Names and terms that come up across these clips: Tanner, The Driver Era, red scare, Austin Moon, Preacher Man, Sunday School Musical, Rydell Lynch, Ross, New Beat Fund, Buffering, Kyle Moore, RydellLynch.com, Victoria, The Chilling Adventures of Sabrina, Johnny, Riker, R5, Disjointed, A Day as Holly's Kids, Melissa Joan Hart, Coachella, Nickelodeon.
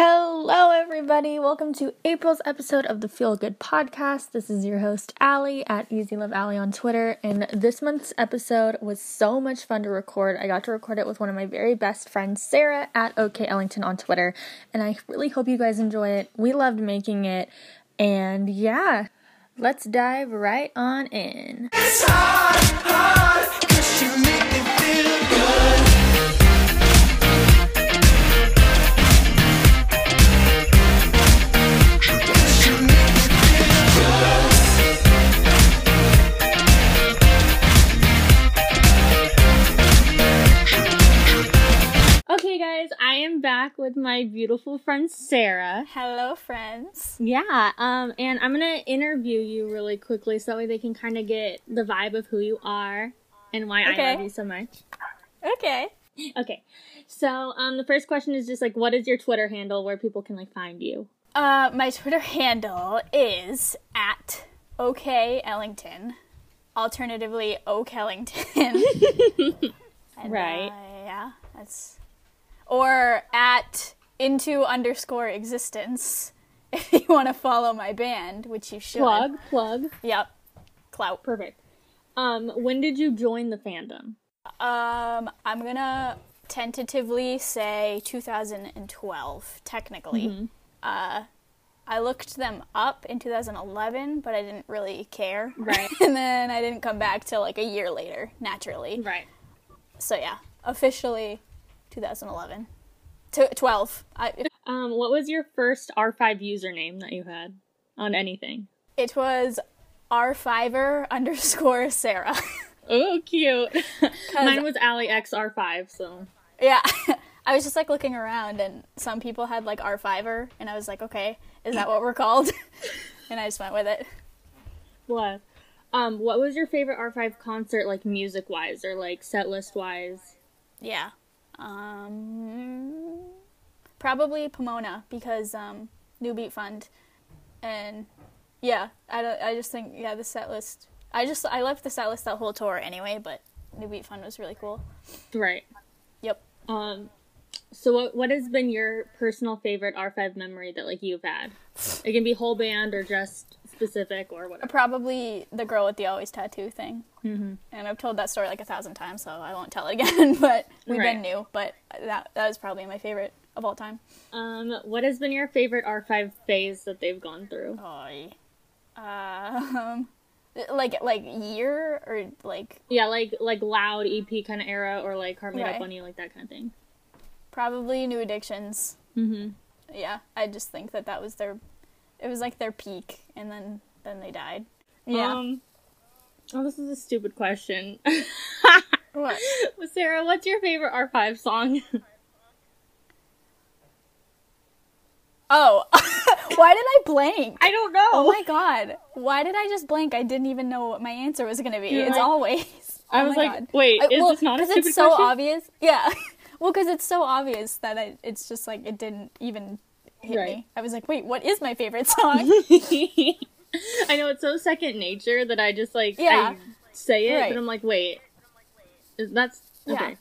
Hello everybody, welcome to April's episode of the Feel Good Podcast. This is your host Allie at EasyLoveAllie on Twitter, and this month's episode was so much fun to record. I got to record it with one of my very best friends, Sarah at Oak Ellington on Twitter, and I really hope you guys enjoy it. We loved making it, and yeah, let's dive right on in. It's hard, 'cause you make me feel good. Okay, guys, I am back with my beautiful friend, Sarah. Hello, friends. Yeah, and I'm going to interview you really quickly so that way they can kind of get the vibe of who you are and why I love you so much. Okay. So, the first question is just, what is your Twitter handle where people can, find you? My Twitter handle is at OK Ellington, alternatively Oak Ellington. Right. That's... Or at into_existence if you want to follow my band, which you should. Plug. Yep. Clout. Perfect. When did you join the fandom? I'm going to tentatively say 2012, technically. Mm-hmm. I looked them up in 2011, but I didn't really care. Right. And then I didn't come back till a year later, naturally. Right. So yeah, officially... 2011. 12. What was your first R5 username that you had on anything? It was R5_Sarah. Oh, cute. Mine was Allie X R5, so. Yeah. I was just, looking around, and some people had, R5er, and I was like, okay, is that what we're called? And I just went with it. What? What was your favorite R5 concert, music-wise or, set list-wise? Yeah. Probably Pomona, because, New Beat Fund, and, yeah, I just think the set list, I left the set list that whole tour anyway, but New Beat Fund was really cool. Right. Yep. So what has been your personal favorite R5 memory that, you've had? It can be whole band, or just specific, or whatever. Probably the girl with the always tattoo thing. Mm-hmm. And I've told that story 1,000 times, so I won't tell it again, but we've been new, but that was probably my favorite of all time. What has been your favorite R5 phase that they've gone through? Year, or, Yeah, loud EP kind of era, or, Heart Made Up On You, that kind of thing. Probably New Addictions. Mm-hmm. Yeah, I just think that was their... It was, their peak, and then they died. Yeah. This is a stupid question. What? Sarah, what's your favorite R5 song? Oh. Why did I blank? I don't know. Oh, my God. Why did I just blank? I didn't even know what my answer was going to be. It's Always. I was wait, is this not a stupid question? Because it's so obvious. Yeah. Well, because it's so obvious that it's just, it didn't even... hit me. I was wait, what is my favorite song? I know, it's so second nature that I just, I say it, but I'm wait. That's... Okay.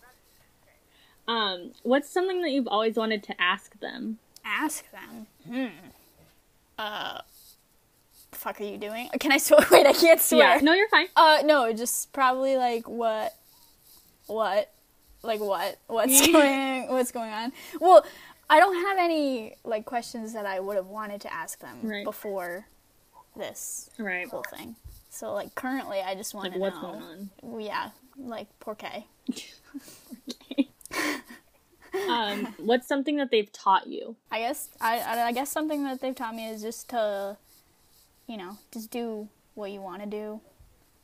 Yeah. What's something that you've always wanted to ask them? Ask them? The fuck are you doing? Can I swear? Wait, I can't swear. Yeah. No, you're fine. No, just probably, what's going on? Well... I don't have any, questions that I would have wanted to ask them before this whole thing. So, currently, I just want to know. What's going on? Yeah, porque. What's something that they've taught you? I guess, I guess something that they've taught me is just to, just do what you want to do,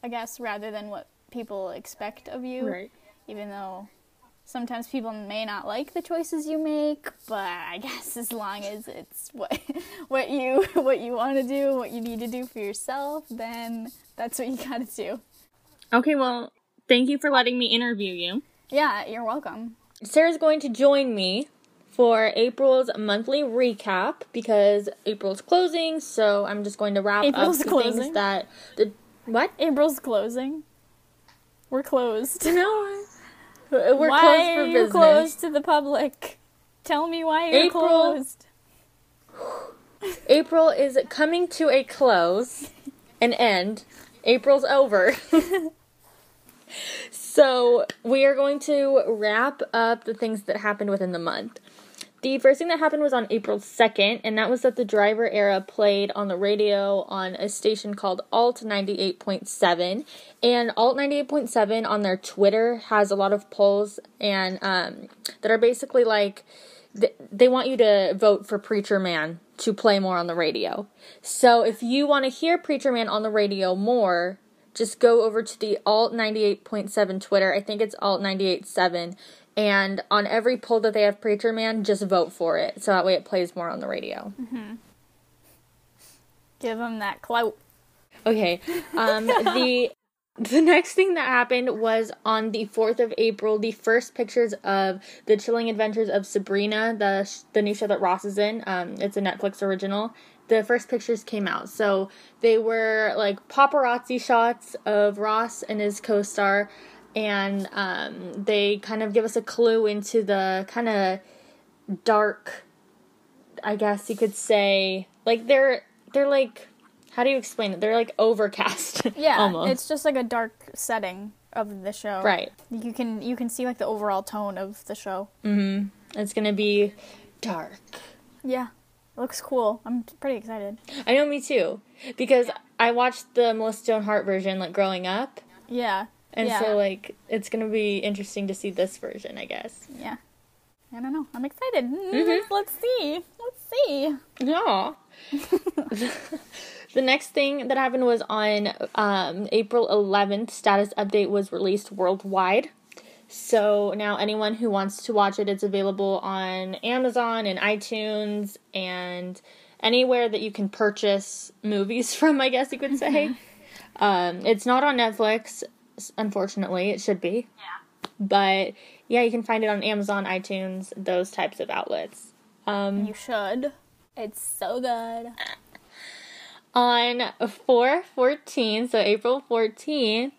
I guess, rather than what people expect of you. Right. Even though... Sometimes people may not like the choices you make, but I guess as long as it's what you want to do, what you need to do for yourself, then that's what you gotta do. Okay, well, thank you for letting me interview you. Yeah, you're welcome. Sarah's going to join me for April's monthly recap because April's closing, so I'm just going to wrap up the things that... What? April's closing. We're closed. No. We're closed for business. Why are you closed to the public? Tell me why you're closed. April is coming to a close, an end. April's over. So we are going to wrap up the things that happened within the month. The first thing that happened was on April 2nd, and that was that The Driver Era played on the radio on a station called Alt 98.7. And Alt 98.7 on their Twitter has a lot of polls and that are basically like, they want you to vote for Preacher Man to play more on the radio. So if you want to hear Preacher Man on the radio more, just go over to the Alt 98.7 Twitter. I think it's Alt 98.7. And on every poll that they have Preacher Man, just vote for it. So that way it plays more on the radio. Mm-hmm. Give them that clout. Okay. The next thing that happened was on the 4th of April, the first pictures of The Chilling Adventures of Sabrina, the new show that Ross is in. It's a Netflix original. The first pictures came out. So they were like paparazzi shots of Ross and his co-star. And they kind of give us a clue into the kind of dark, I guess you could say, like they're like, how do you explain it? They're like overcast. Yeah, almost. It's just like a dark setting of the show. Right. You can see like the overall tone of the show. Mm-hmm. It's gonna be dark. Yeah. Looks cool. I'm pretty excited. I know, me too. Because I watched the Melissa Joan Hart version like growing up. Yeah. And so, like, it's going to be interesting to see this version, I guess. Yeah. I don't know. I'm excited. Mm-hmm. Let's see. Yeah. The next thing that happened was on April 11th, Status Update was released worldwide. So now anyone who wants to watch it, it's available on Amazon and iTunes and anywhere that you can purchase movies from, I guess you could say. It's not on Netflix. Unfortunately, it should be. Yeah. But, yeah, you can find it on Amazon, iTunes, those types of outlets. You should. It's so good. On 4/14, so April 14th,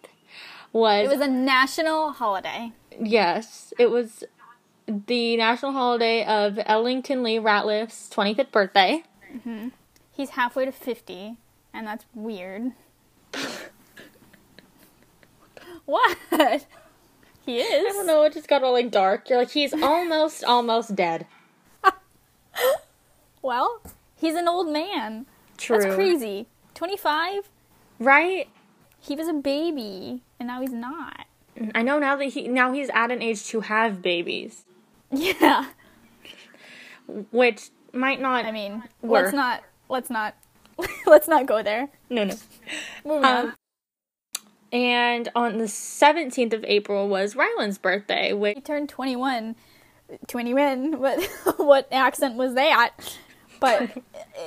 was... It was a national holiday. Yes. It was the national holiday of Ellington Lee Ratliff's 25th birthday. Mm-hmm. He's halfway to 50, and that's weird. What? He is. I don't know. It just got all, like, dark. You're like, he's almost dead. Well, he's an old man. True. That's crazy. 25? Right? He was a baby, and now he's not. I know now that he's at an age to have babies. Yeah. Which might not. I mean, work. Let's not go there. No. Moving on. And on the 17th of April was Ryland's birthday. He turned 21. 21. What accent was that? But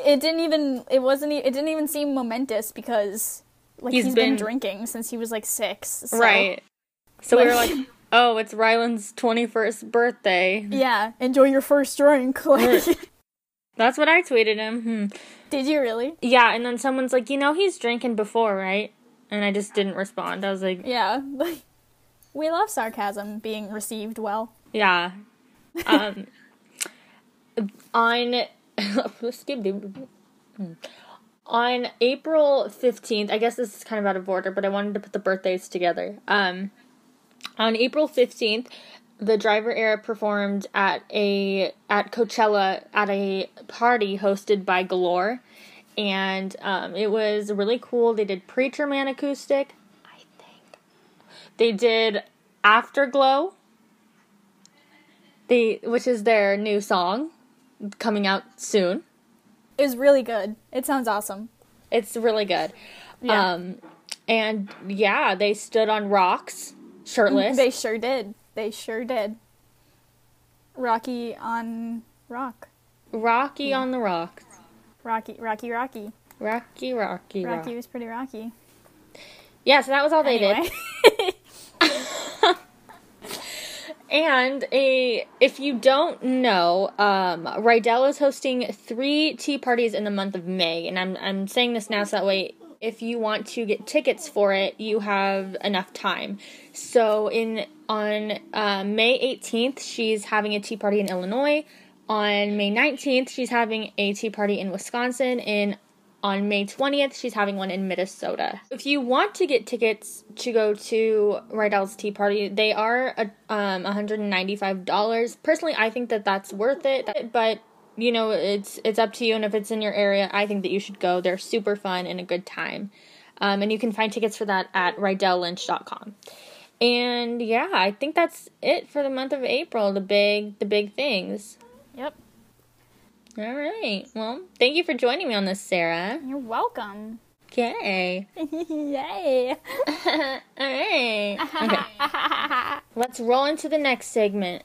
it didn't even seem momentous because like he's been drinking since he was like 6. So. Right. So we were like, oh, it's Ryland's 21st birthday. Yeah, enjoy your first drink. That's what I tweeted him. Did you really? Yeah, and then someone's like, he's drinking before, right? And I just didn't respond. I was like... Yeah. We love sarcasm being received well. Yeah. On April 15th... I guess this is kind of out of order, but I wanted to put the birthdays together. On April 15th, The Driver Era performed at Coachella at a party hosted by Galore. And it was really cool. They did Preacher Man acoustic, I think. They did Afterglow, which is their new song, coming out soon. It was really good. It sounds awesome. It's really good. Yeah. They stood on rocks, shirtless. They sure did. Rocky on rock. Rocky on the rocks. Rocky. Rocky was pretty rocky. Yeah, so that was all they did. And if you don't know, Rydell is hosting 3 tea parties in the month of May, and I'm saying this now so that way if you want to get tickets for it, you have enough time. So on May 18th, she's having a tea party in Illinois. On May 19th, she's having a tea party in Wisconsin, and on May 20th, she's having one in Minnesota. If you want to get tickets to go to Rydell's tea party, they are $195. Personally, I think that that's worth it, but, you know, it's up to you, and if it's in your area, I think that you should go. They're super fun and a good time. And you can find tickets for that at RydellLynch.com. And, yeah, I think that's it for the month of April, the big things. Yep. All right. Well, thank you for joining me on this, Sarah. You're welcome. Yay. Yay. All right. Okay. Let's roll into the next segment.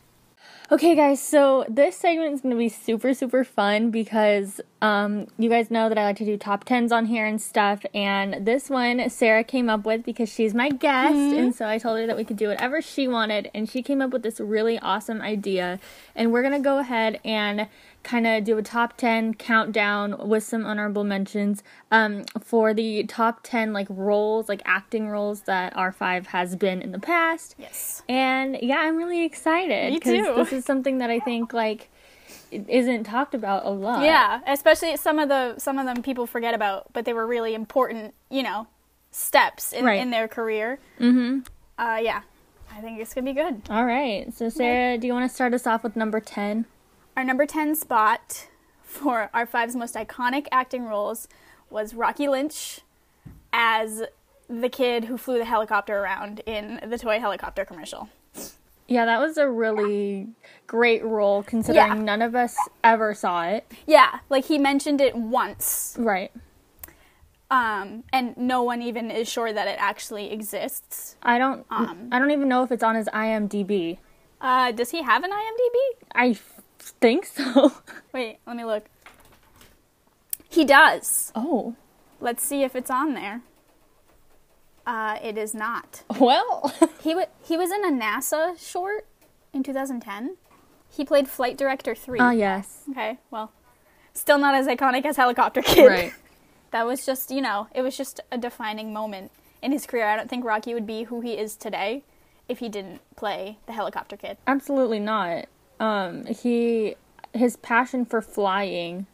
Okay, guys, so this segment is going to be super, super fun because you guys know that I like to do top 10s on here and stuff, and this one Sarah came up with because she's my guest, and so I told her that we could do whatever she wanted, and she came up with this really awesome idea, and we're going to go ahead and kind of do a top 10 countdown with some honorable mentions for the top 10 roles, acting roles that R5 has been in the past. Yes. And yeah, I'm really excited. Me too. This is something that I think isn't talked about a lot. Yeah, especially some of them people forget about, but they were really important, steps in their career. Mhm. Yeah. I think it's going to be good. All right. So Sarah, do you want to start us off with number 10? Our number 10 spot for R5's most iconic acting roles was Rocky Lynch as the kid who flew the helicopter around in the toy helicopter commercial. Yeah, that was a really great role considering none of us ever saw it. Yeah, he mentioned it once. Right. And no one even is sure that it actually exists. I don't even know if it's on his IMDb. Does he have an IMDb? I think so. Wait, let me look. He does. Oh. Let's see if it's on there. It is not. Well. He was in a NASA short in 2010. He played Flight Director 3. Oh, yes. Okay, well, still not as iconic as Helicopter Kid. Right. That was just, it was just a defining moment in his career. I don't think Rocky would be who he is today if he didn't play the Helicopter Kid. Absolutely not. His passion for flying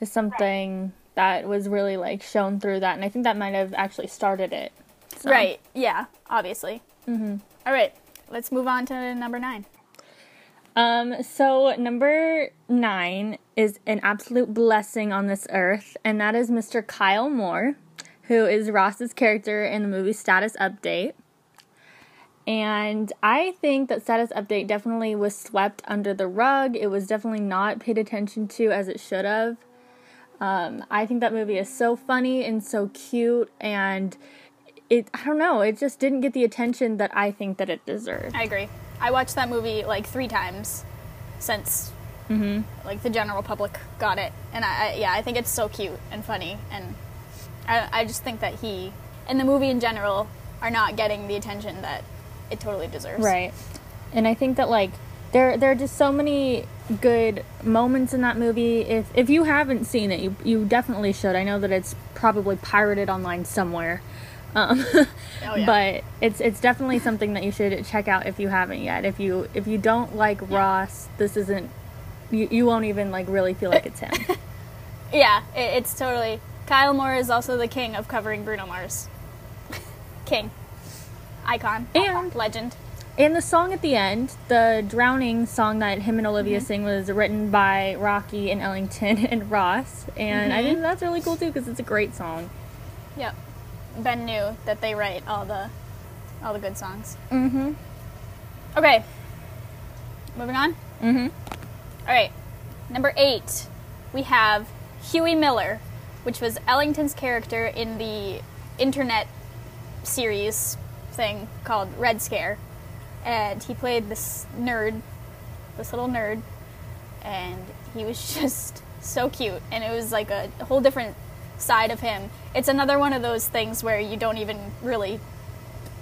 is something that was really, shown through that, and I think that might have actually started it. So. Right, yeah, obviously. Mm-hmm. All right, let's move on to number 9. So number 9 is an absolute blessing on this earth, and that is Mr. Kyle Moore, who is Ross's character in the movie Status Update. And I think that Status Update definitely was swept under the rug. It was definitely not paid attention to as it should have. I think that movie is so funny and so cute. And it just didn't get the attention that I think that it deserved. I agree. I watched that movie 3 times since the general public got it. And I think it's so cute and funny. And I just think that he and the movie in general are not getting the attention that it totally deserves. Right. And I think that, there are just so many good moments in that movie. If you haven't seen it, you definitely should. I know that it's probably pirated online somewhere. Oh, yeah. But it's definitely something that you should check out if you haven't yet. If you don't like Ross, this isn't... You won't even, really feel like it's him. Yeah, it's totally... Kyle Moore is also the king of covering Bruno Mars. King. Icon. And legend. And the song at the end, the drowning song that him and Olivia sing, was written by Rocky and Ellington and Ross. And I think that's really cool, too, because it's a great song. Yep. Ben knew that they write all the good songs. Mm-hmm. Okay. Moving on? Mm-hmm. All right. Number 8, we have Huey Miller, which was Ellington's character in the internet series thing called Red Scare, and he played this little nerd, and he was just so cute, and it was a whole different side of him. It's another one of those things where you don't even really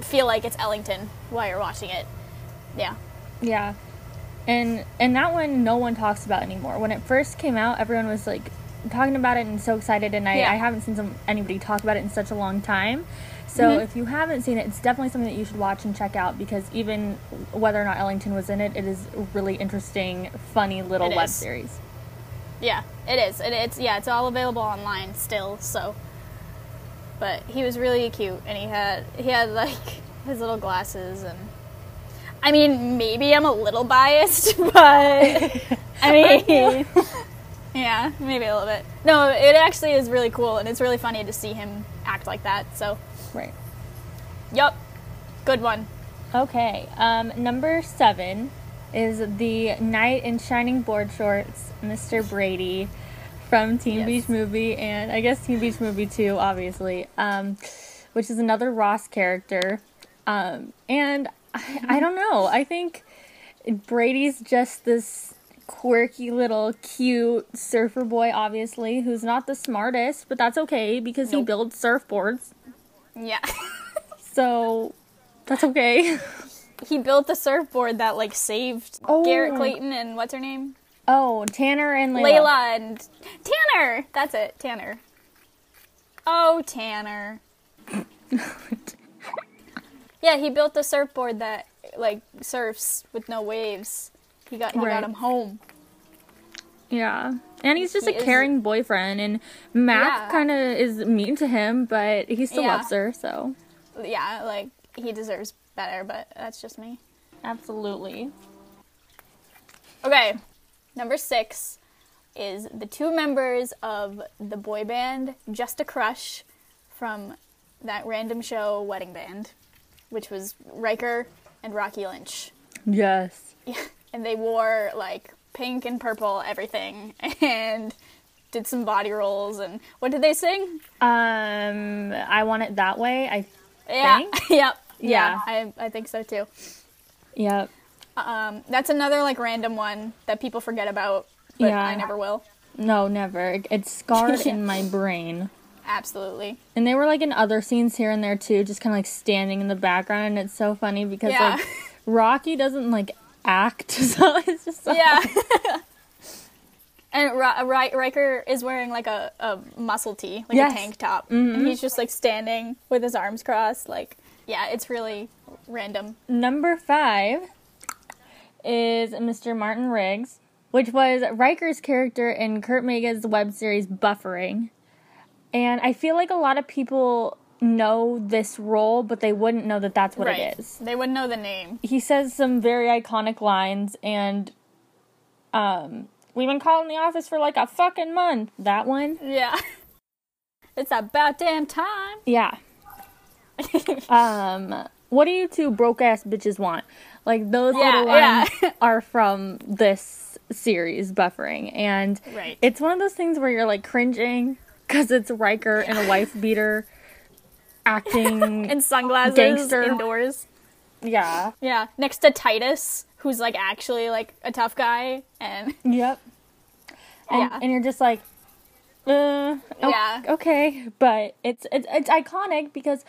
feel like it's Ellington while you're watching it. Yeah and that one no one talks about anymore. When it first came out, everyone was talking about it and so excited, and I haven't seen anybody talk about it in such a long time. So if you haven't seen it, it's definitely something that you should watch and check out, because even whether or not Ellington was in it, it is a really interesting, funny little web series. Yeah, it is. It's all available online still, so. But he was really cute, and he had like his little glasses, and I mean, maybe I'm a little biased, but I mean, yeah, maybe a little bit. No, it actually is really cool, and it's really funny to see him act like that, so. Right. Yep. Good one. Okay. Number 7 is the knight in shining board shorts, Mr. Brady, from Teen Beach Movie, and I guess Teen Beach Movie 2, obviously, which is another Ross character. And I don't know. I think Brady's just this quirky little cute surfer boy, obviously, who's not the smartest, but that's okay because he builds surfboards. Yeah. So that's okay. He built the surfboard that, like, saved Garrett Clayton and what's her name? Oh, Tanner and Layla and Tanner! That's it, Tanner. Oh, Tanner. Yeah, he built the surfboard that, like, surfs with no waves. He got him home. Yeah. And he's just a caring boyfriend, and Mac kind of is mean to him, but he still loves her, so. Yeah, like, he deserves better, but that's just me. Absolutely. Okay, number 6 is the two members of the boy band Just a Crush from that random show Wedding Band, which was Riker and Rocky Lynch. Yes. Yeah, and they wore, like, pink and purple everything, and did some body rolls, and what did they sing? I Want It That Way, I think. Yep. Yeah. I think so, too. Yep. That's another, like, random one that people forget about, but I never will. No, never. It's scarred in my brain. Absolutely. And they were, like, in other scenes here and there, too, just kind of, like, standing in the background, and it's so funny because, like, Rocky doesn't, like, act, so it's just so funny. And Riker is wearing, like, a muscle tee, like a tank top, and he's just, like, standing with his arms crossed, like, yeah, it's really random. Number 5 is Mr. Martin Riggs, which was Riker's character in Kurt Mega's web series Buffering. And I feel like a lot of people know this role, but they wouldn't know that that's what it is. They wouldn't know the name. He says some very iconic lines, and we've been calling the office for like a fucking month. That one? Yeah. It's about damn time. Yeah. What do you two broke-ass bitches want? Like, those little lines are from this series, Buffering. And it's one of those things where you're, like, cringing because it's Riker in a wife beater acting and sunglasses gangster indoors. Yeah. Yeah. Next to Titus, who's, like, actually, like, a tough guy. And Yep. And, and you're just like, okay. But it's iconic because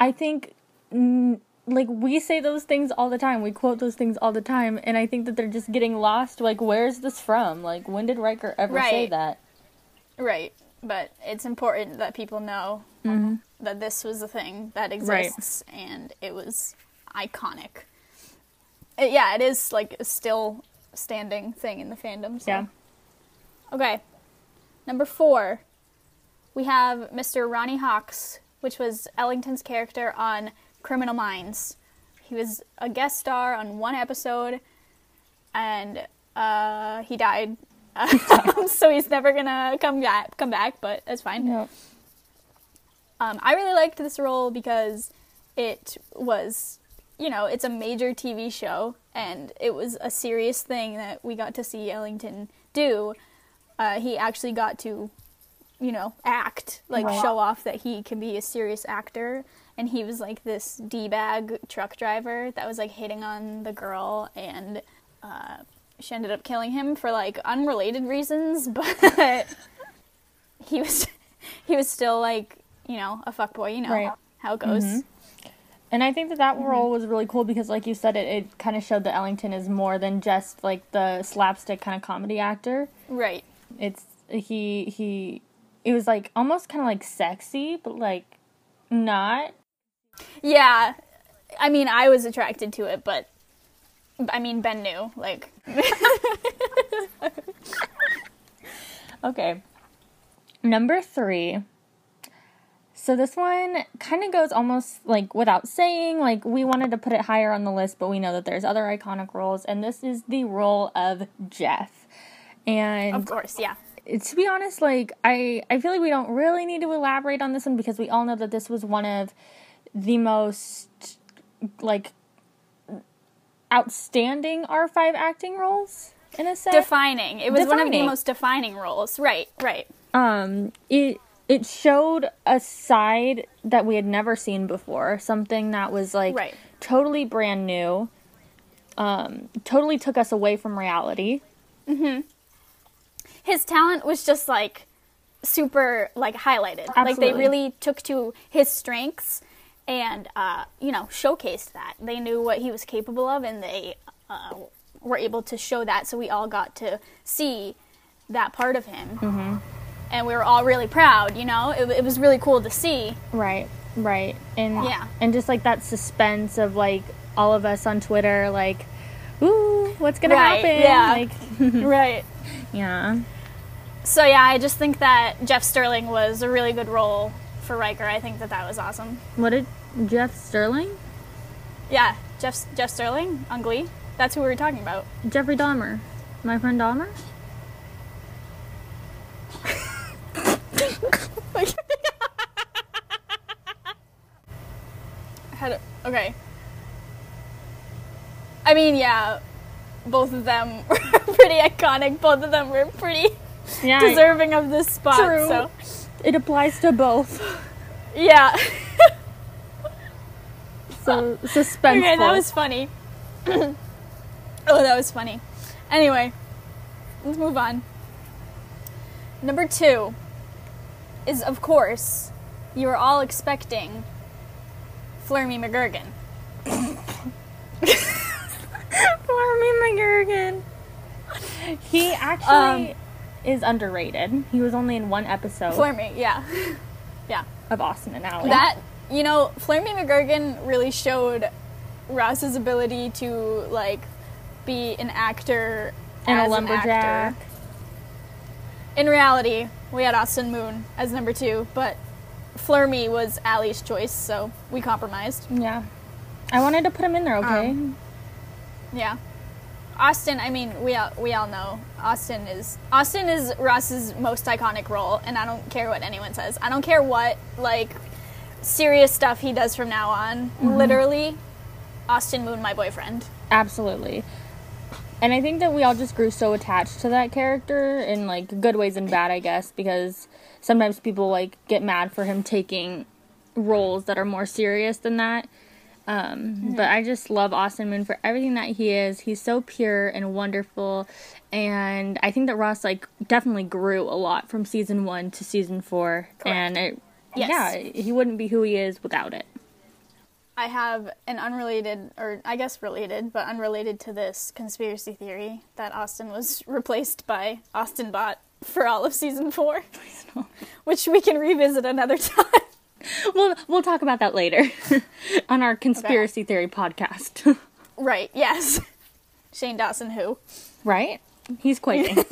I think, like, we say those things all the time. We quote those things all the time. And I think that they're just getting lost. Like, where's this from? Like, when did Riker ever say that? Right. But it's important that people know that this was a thing that exists, and it was iconic. It is, like, a still standing thing in the fandom. So. Yeah. Okay. Number 4, we have Mr. Ronnie Hawkes, which was Ellington's character on Criminal Minds. He was a guest star on one episode, and he died. So he's never gonna come back, but that's fine. Yep. I really liked this role because it was, you know, it's a major TV show, and it was a serious thing that we got to see Ellington do. He actually got to, you know, act, like, show off that he can be a serious actor, and he was, like, this D-bag truck driver that was, like, hitting on the girl, and she ended up killing him for, like, unrelated reasons, but he was still, like, you know, a fuckboy, you know, how it goes. Mm-hmm. And I think that role was really cool because, like you said, it kind of showed that Ellington is more than just, like, the slapstick kind of comedy actor. Right. It's he it was like almost kind of like sexy, but like not. Yeah, I mean, I was attracted to it, but I mean, Ben knew, like. Okay. Number 3. So this one kind of goes almost, like, without saying. Like, we wanted to put it higher on the list, but we know that there's other iconic roles. And this is the role of Jeff. And of course, yeah. To be honest, like, I feel like we don't really need to elaborate on this one because we all know that this was one of the most, like, outstanding R5 acting roles, in a sense. Defining. It was one of the most defining roles. Right, right. It showed a side that we had never seen before, something that was, like, right. Totally brand new, totally took us away from reality. Mm-hmm. His talent was just, like, super, like, highlighted. Absolutely. Like, they really took to his strengths and, showcased that. They knew what he was capable of, and they were able to show that, so we all got to see that part of him. Mm-hmm. And we were all really proud, you know? It was really cool to see. Right, right. And yeah. And just, like, that suspense of, like, all of us on Twitter, like, ooh, what's going to happen? Yeah. Like, right. Yeah. So, yeah, I just think that Jeff Sterling was a really good role for Riker. I think that was awesome. What did Jeff Sterling? Yeah, Jeff Sterling on Glee. That's who we were talking about. Jeffrey Dahmer. My friend Dahmer? Okay. I mean, yeah, both of them were pretty iconic. Both of them were pretty deserving of this spot. True. So. It applies to both. Yeah. So suspenseful. Okay, that was funny. That was funny. Anyway, let's move on. Number 2 is, of course, you were all expecting Flurmy McGurgan. Flurmy McGurgan. He actually is underrated. He was only in one episode. Flurmy, yeah. Yeah. Of Austin and Allie. That, you know, Flurmy McGurgan really showed Ross's ability to, like, be an actor and as a lumberjack. In reality, we had Austin Moon as number 2, but Flurmy was Allie's choice, so we compromised. Yeah. I wanted to put him in there, okay? Yeah. Austin, I mean, we all know. Austin is Ross's most iconic role, and I don't care what anyone says. I don't care what, like, serious stuff he does from now on. Mm-hmm. Literally, Austin Moon, my boyfriend. Absolutely. And I think that we all just grew so attached to that character in, like, good ways and bad, I guess, because sometimes people, like, get mad for him taking roles that are more serious than that. But I just love Austin Moon for everything that he is. He's so pure and wonderful. And I think that Ross, like, definitely grew a lot from season 1 to season 4. Correct. And, he wouldn't be who he is without it. I have an unrelated, or I guess related, but unrelated to this conspiracy theory that Austin was replaced by Austin Bot for all of season 4, which we can revisit another time. We'll talk about that later on our conspiracy theory podcast. Right, yes. Shane Dawson who? Right? He's quaking.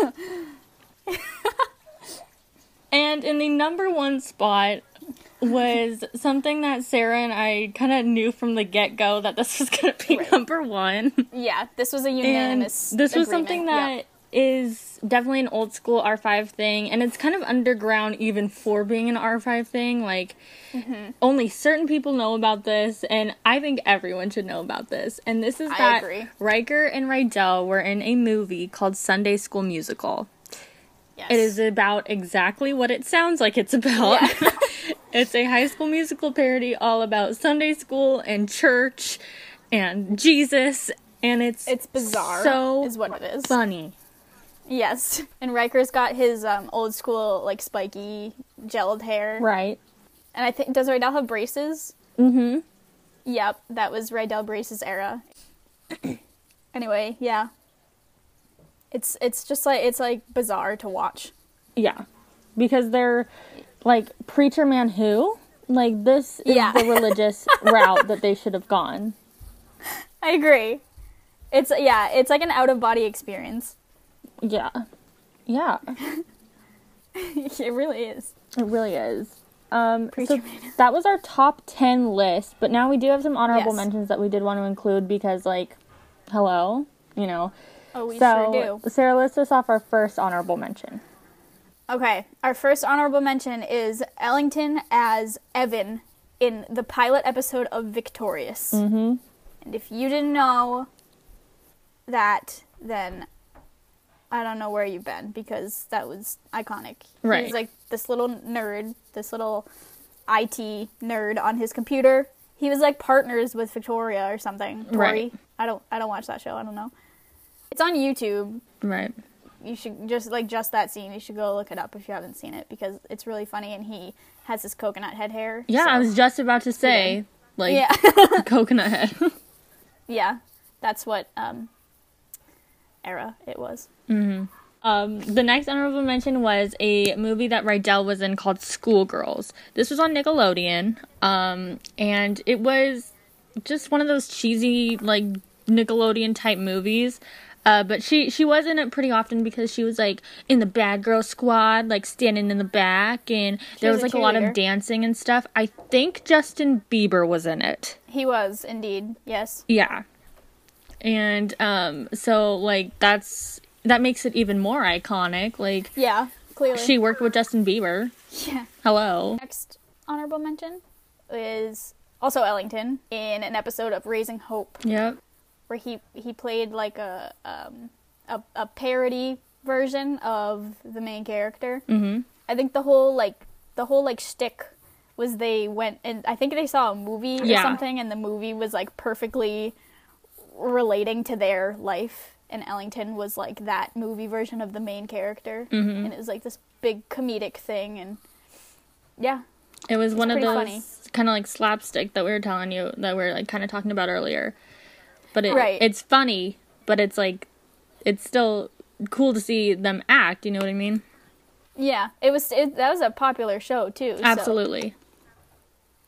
And in the number 1 spot was something that Sarah and I kind of knew from the get-go that this was going to be number 1. Yeah, this was a unanimous agreement. This was something that is definitely an old-school R5 thing, and it's kind of underground even for being an R5 thing. Like, only certain people know about this, and I think everyone should know about this. And this is that Riker and Rydell were in a movie called Sunday School Musical. Yes. It is about exactly what it sounds like it's about. Yeah. It's a High School Musical parody all about Sunday school and church and Jesus, and it's bizarre. So is what it is. Funny. Yes, and Riker's got his old school, like, spiky gelled hair. Right. And I think, does Rydell have braces? Mm-hmm. Yep, that was Rydell braces era. Anyway, yeah. It's just like, it's, like, bizarre to watch. Yeah. Because they're like, Preacher Man who? Like, this is the religious route that they should have gone. I agree. It's, yeah, it's like an out-of-body experience. Yeah. Yeah. It really is. It really is. So that was our top 10 list, but now we do have some honorable mentions that we did want to include because, like, hello, you know. Oh, we sure do. Sarah, list us off our first honorable mention. Okay, our first honorable mention is Ellington as Evan in the pilot episode of Victorious. Mm-hmm. And if you didn't know that, then I don't know where you've been, because that was iconic. Right. He's like this little nerd, this little IT nerd on his computer. He was like partners with Victoria or something. Tori. Right. I don't watch that show. I don't know. It's on YouTube. Right. You should just that scene. You should go look it up if you haven't seen it, because it's really funny, and he has his coconut head hair. Yeah, so. I was just about to say, coconut head. Yeah, that's what era it was. Mm-hmm. The next honorable mention was a movie that Rydell was in called Schoolgirls. This was on Nickelodeon, and it was just one of those cheesy, like, Nickelodeon-type movies. But she was in it pretty often because she was, like, in the bad girl squad, like, standing in the back, and there was, like, a lot of dancing and stuff. I think Justin Bieber was in it. He was, indeed. Yes. Yeah. And, so, like, that makes it even more iconic, like... Yeah, clearly. She worked with Justin Bieber. Yeah. Hello. Next honorable mention is also Ellington in an episode of Raising Hope. Yep. Where he played, like, a parody version of the main character. Mm-hmm. I think the whole shtick was they went... And I think they saw a movie or something, and the movie was, like, perfectly relating to their life. And Ellington was, like, that movie version of the main character. Mm-hmm. And it was, like, this big comedic thing. And, yeah. It was one of those kind of, like, slapstick that we were telling you, that we were, like, kind of talking about earlier. But it's funny, but it's, like, it's still cool to see them act, you know what I mean? Yeah, that was a popular show, too. Absolutely. So.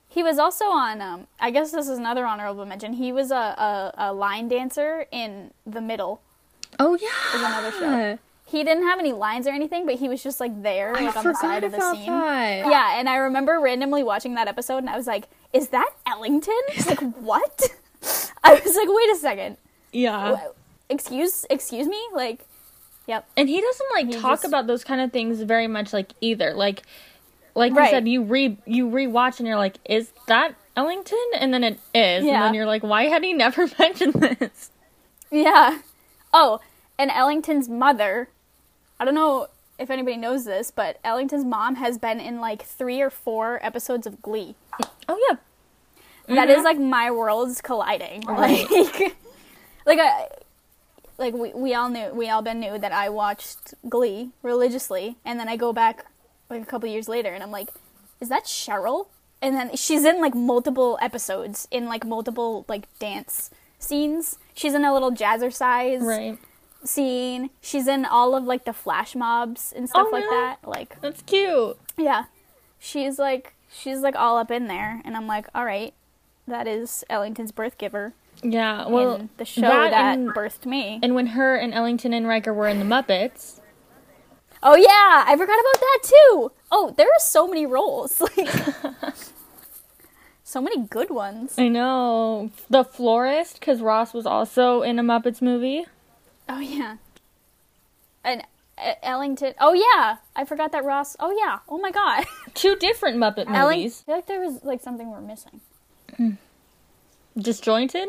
He was also on, I guess this is another honorable mention, he was a line dancer in The Middle. Oh, yeah. Is another show. He didn't have any lines or anything, but he was just, like, there, like, on the side of the scene. That. Yeah, and I remember randomly watching that episode, and I was like, is that Ellington? He's like, what? I was like, wait a second. Yeah. Excuse me? Like, yep. And he doesn't, like, talk about those kind of things very much, like, either. Like you said, you rewatch and you're like, is that Ellington? And then it is. Yeah. And then you're like, why had he never mentioned this? Yeah. Oh, and Ellington's mother, I don't know if anybody knows this, but Ellington's mom has been in, like, 3 or 4 episodes of Glee. Oh, yeah. Mm-hmm. That is, like, my worlds colliding. Right. Like we all knew that I watched Glee religiously, and then I go back, like, a couple years later, and I'm like, is that Cheryl? And then she's in, like, multiple episodes, in, like, multiple, like, dance scenes. She's in a little jazzercise scene. She's in all of, like, the flash mobs and stuff that. Like, that's cute. Yeah. She's, like, all up in there, and I'm like, all right, that is Ellington's birth giver. Yeah, well, in the show that birthed me. And when her and Ellington and Riker were in The Muppets... Oh, yeah, I forgot about that, too. Oh, there are so many roles. Like, so many good ones. I know. The Florist, because Ross was also in a Muppets movie. Oh, yeah. And Ellington. Oh, yeah. I forgot that Ross. Oh, yeah. Oh, my God. 2 different Muppet movies. I feel like there was, like, something we're missing. Disjointed?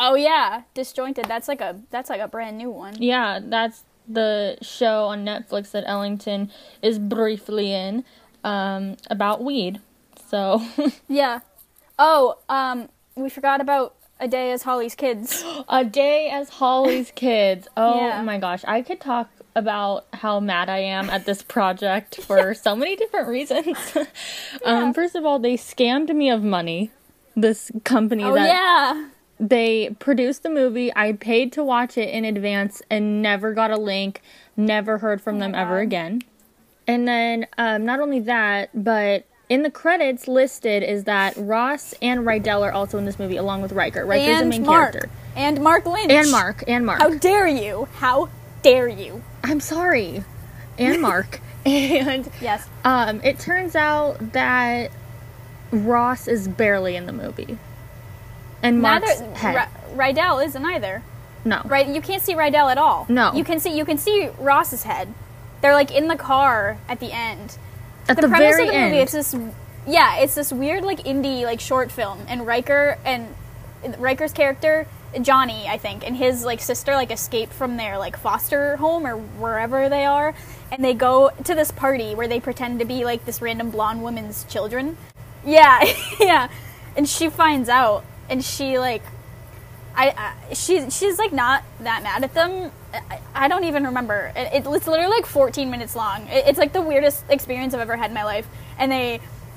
Oh, yeah. Disjointed. That's like a brand new one. Yeah, that's... the show on Netflix that Ellington is briefly in, about weed, so... Yeah. Oh, we forgot about A Day as Holly's Kids. A Day as Holly's Kids. Oh, my gosh. I could talk about how mad I am at this project for so many different reasons. First of all, they scammed me of money. This company that... They produced the movie. I paid to watch it in advance and never got a link. Never heard from them ever again. And then not only that, but in the credits listed is that Ross and Rydell are also in this movie, along with Riker. Riker's the main character. And Mark Lynch. And Mark. How dare you? How dare you? I'm sorry. And Mark. And yes. It turns out that Ross is barely in the movie. And Mark's head. Rydell isn't either. No. Right? You can't see Rydell at all. No. You can see Ross's head. They're like in the car at the end. At the premise very of the movie, end. It's this weird like indie like short film, and Riker's character Johnny, I think, and his like sister like escape from their like foster home or wherever they are, and they go to this party where they pretend to be like this random blonde woman's children. Yeah, yeah, and she finds out, and she like, she's like not that mad at them. I don't even remember. It's literally like 14 minutes long. It's like the weirdest experience I've ever had in my life. And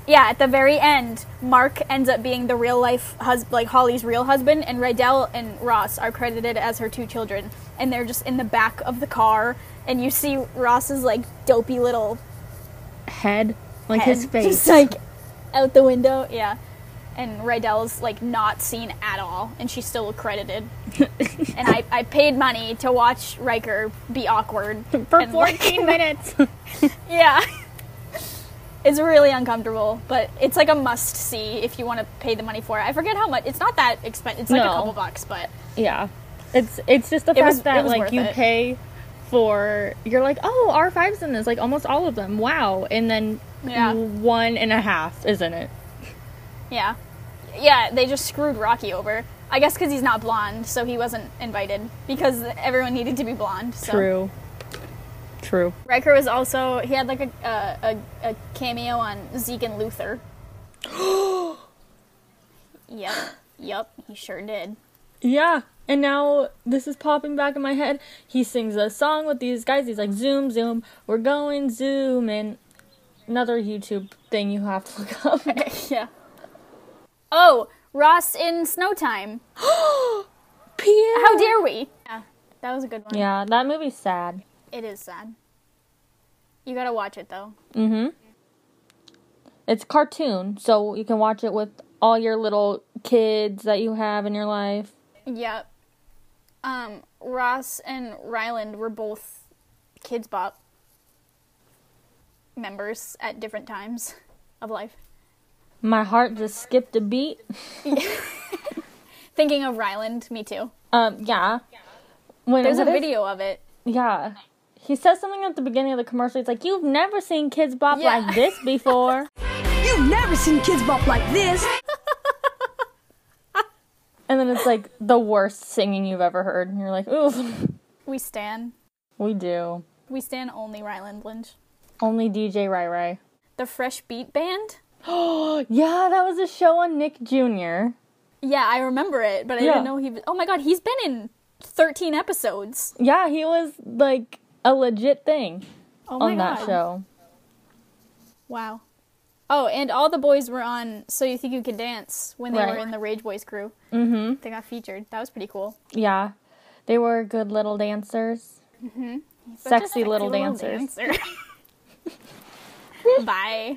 at the very end, Mark ends up being the real life husband, like Holly's real husband, and Rydell and Ross are credited as her two children. And they're just in the back of the car, and you see Ross's like dopey little head, like his face, just like out the window. Yeah. And Rydell's, like, not seen at all, and she's still accredited. And I paid money to watch Riker be awkward. For 14 minutes! Yeah. It's really uncomfortable, but it's, like, a must-see if you want to pay the money for it. I forget how much. It's not that expensive. It's, like, a couple bucks, but... Yeah. It's just the fact that, like, you pay for... You're like, oh, R5's in this. Like, almost all of them. Wow. And then 1.5 is in it. Yeah. Yeah, they just screwed Rocky over. I guess because he's not blonde, so he wasn't invited. Because everyone needed to be blonde, so... True. Riker was also... He had, like, a cameo on Zeke and Luther. Yep, he sure did. Yeah, and now this is popping back in my head. He sings a song with these guys. He's like, zoom, zoom, we're going zoom, and... Another YouTube thing you have to look up. Yeah. Oh, Ross in Snow Time. Pierre! How dare we? Yeah, that was a good one. Yeah, that movie's sad. It is sad. You gotta watch it, though. Mm-hmm. It's a cartoon, so you can watch it with all your little kids that you have in your life. Yep. Ross and Ryland were both Kids Bop members at different times of life. My heart just skipped a beat. Thinking of Ryland, me too. Yeah. There's a video of it. Yeah. He says something at the beginning of the commercial. It's like, you've never seen Kids Bop like this before. You've never seen Kids Bop like this. And then it's like the worst singing you've ever heard. And you're like, oof. We stan. We do. We stan only Ryland Lynch. Only DJ Rai Rai. The Fresh Beat Band? Oh, yeah, that was a show on Nick Jr. Yeah, I remember it, but I didn't know he was... Oh my god, he's been in 13 episodes. Yeah, he was, like, a legit thing that show. Wow. Oh, and all the boys were on So You Think You Can Dance when they were in the Rage Boys crew. Mm-hmm. They got featured. That was pretty cool. Yeah. They were good little dancers. Mm-hmm. Sexy little dancers. Little dancer. Bye.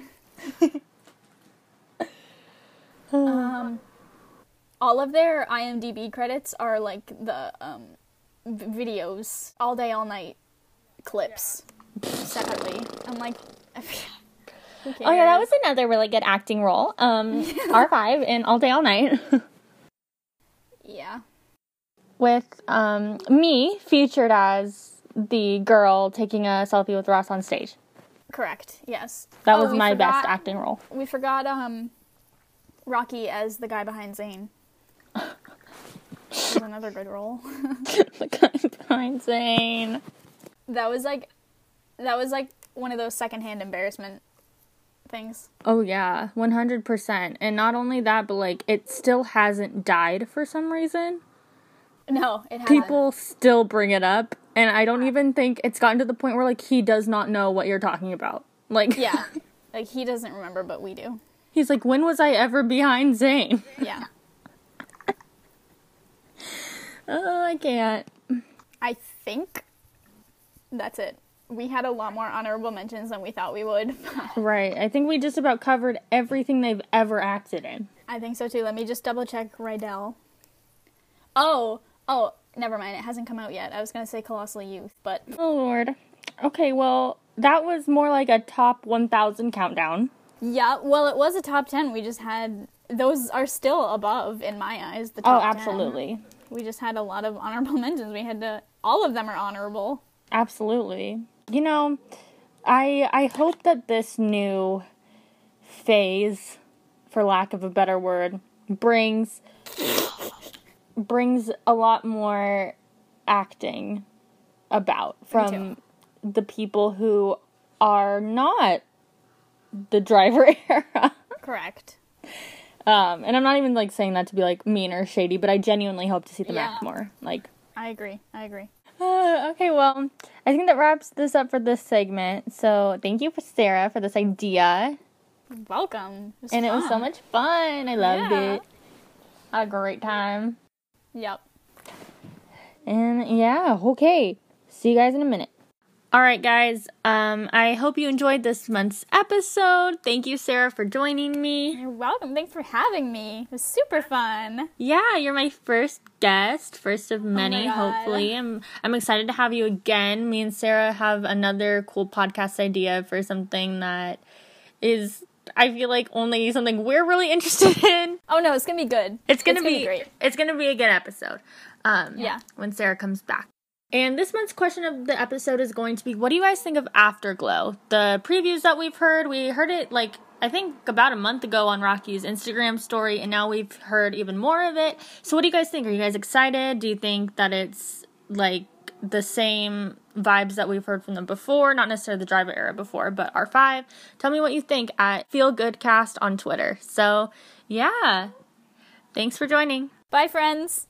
All of their IMDb credits are like the videos, all day, all night clips. Yeah. Sadly, I'm like, that was another really good acting role. R5 in All Day, All Night. Yeah. With me featured as the girl taking a selfie with Ross on stage. Correct, yes. That was my best acting role. We forgot Rocky as the guy behind Zane. That was another good role. The guy behind Zane. That was like one of those secondhand embarrassment things. Oh yeah, 100%. And not only that, but like it still hasn't died for some reason. No, it hasn't. People still bring it up. And I don't even think it's gotten to the point where, like, he does not know what you're talking about. Like... Yeah. Like, he doesn't remember, but we do. He's like, when was I ever behind Zane? Yeah. Oh, I can't. I think that's it. We had a lot more honorable mentions than we thought we would. Right. I think we just about covered everything they've ever acted in. I think so, too. Let me just double-check Rydell. Oh, never mind. It hasn't come out yet. I was going to say Colossal Youth, but... Oh, Lord. Okay, well, that was more like a top 1,000 countdown. Yeah, well, it was a top 10. We just had... Those are still above, in my eyes, the top 10. Oh, absolutely. 10. We just had a lot of honorable mentions. We had to... All of them are honorable. Absolutely. You know, I hope that this new phase, for lack of a better word, brings a lot more acting about from the people who are not the Driver Era. Correct. And I'm not even, like, saying that to be, like, mean or shady, but I genuinely hope to see them act more. Like, I agree. Okay, well, I think that wraps this up for this segment. So thank you, Sarah, for this idea. Welcome. It was so much fun. I loved it. I had a great time. Yep. And, okay. See you guys in a minute. All right, guys. I hope you enjoyed this month's episode. Thank you, Sarah, for joining me. You're welcome. Thanks for having me. It was super fun. Yeah, you're my first guest, first of many, hopefully. I'm excited to have you again. Me and Sarah have another cool podcast idea for something that is, I feel like, only something we're really interested in. Oh no, it's gonna be good. It's gonna be great. It's gonna be a good episode. When Sarah comes back. And this month's question of the episode is going to be, what do you guys think of Afterglow? The previews that we've heard, we heard it, like, I think about a month ago on Rocky's Instagram story, and now we've heard even more of it. So what do you guys think? Are you guys excited? Do you think that it's, like, the same vibes that we've heard from them before? Not necessarily the Driver Era before, but R5. Tell me what you think at FeelGoodCast on Twitter. So, yeah. Thanks for joining. Bye, friends.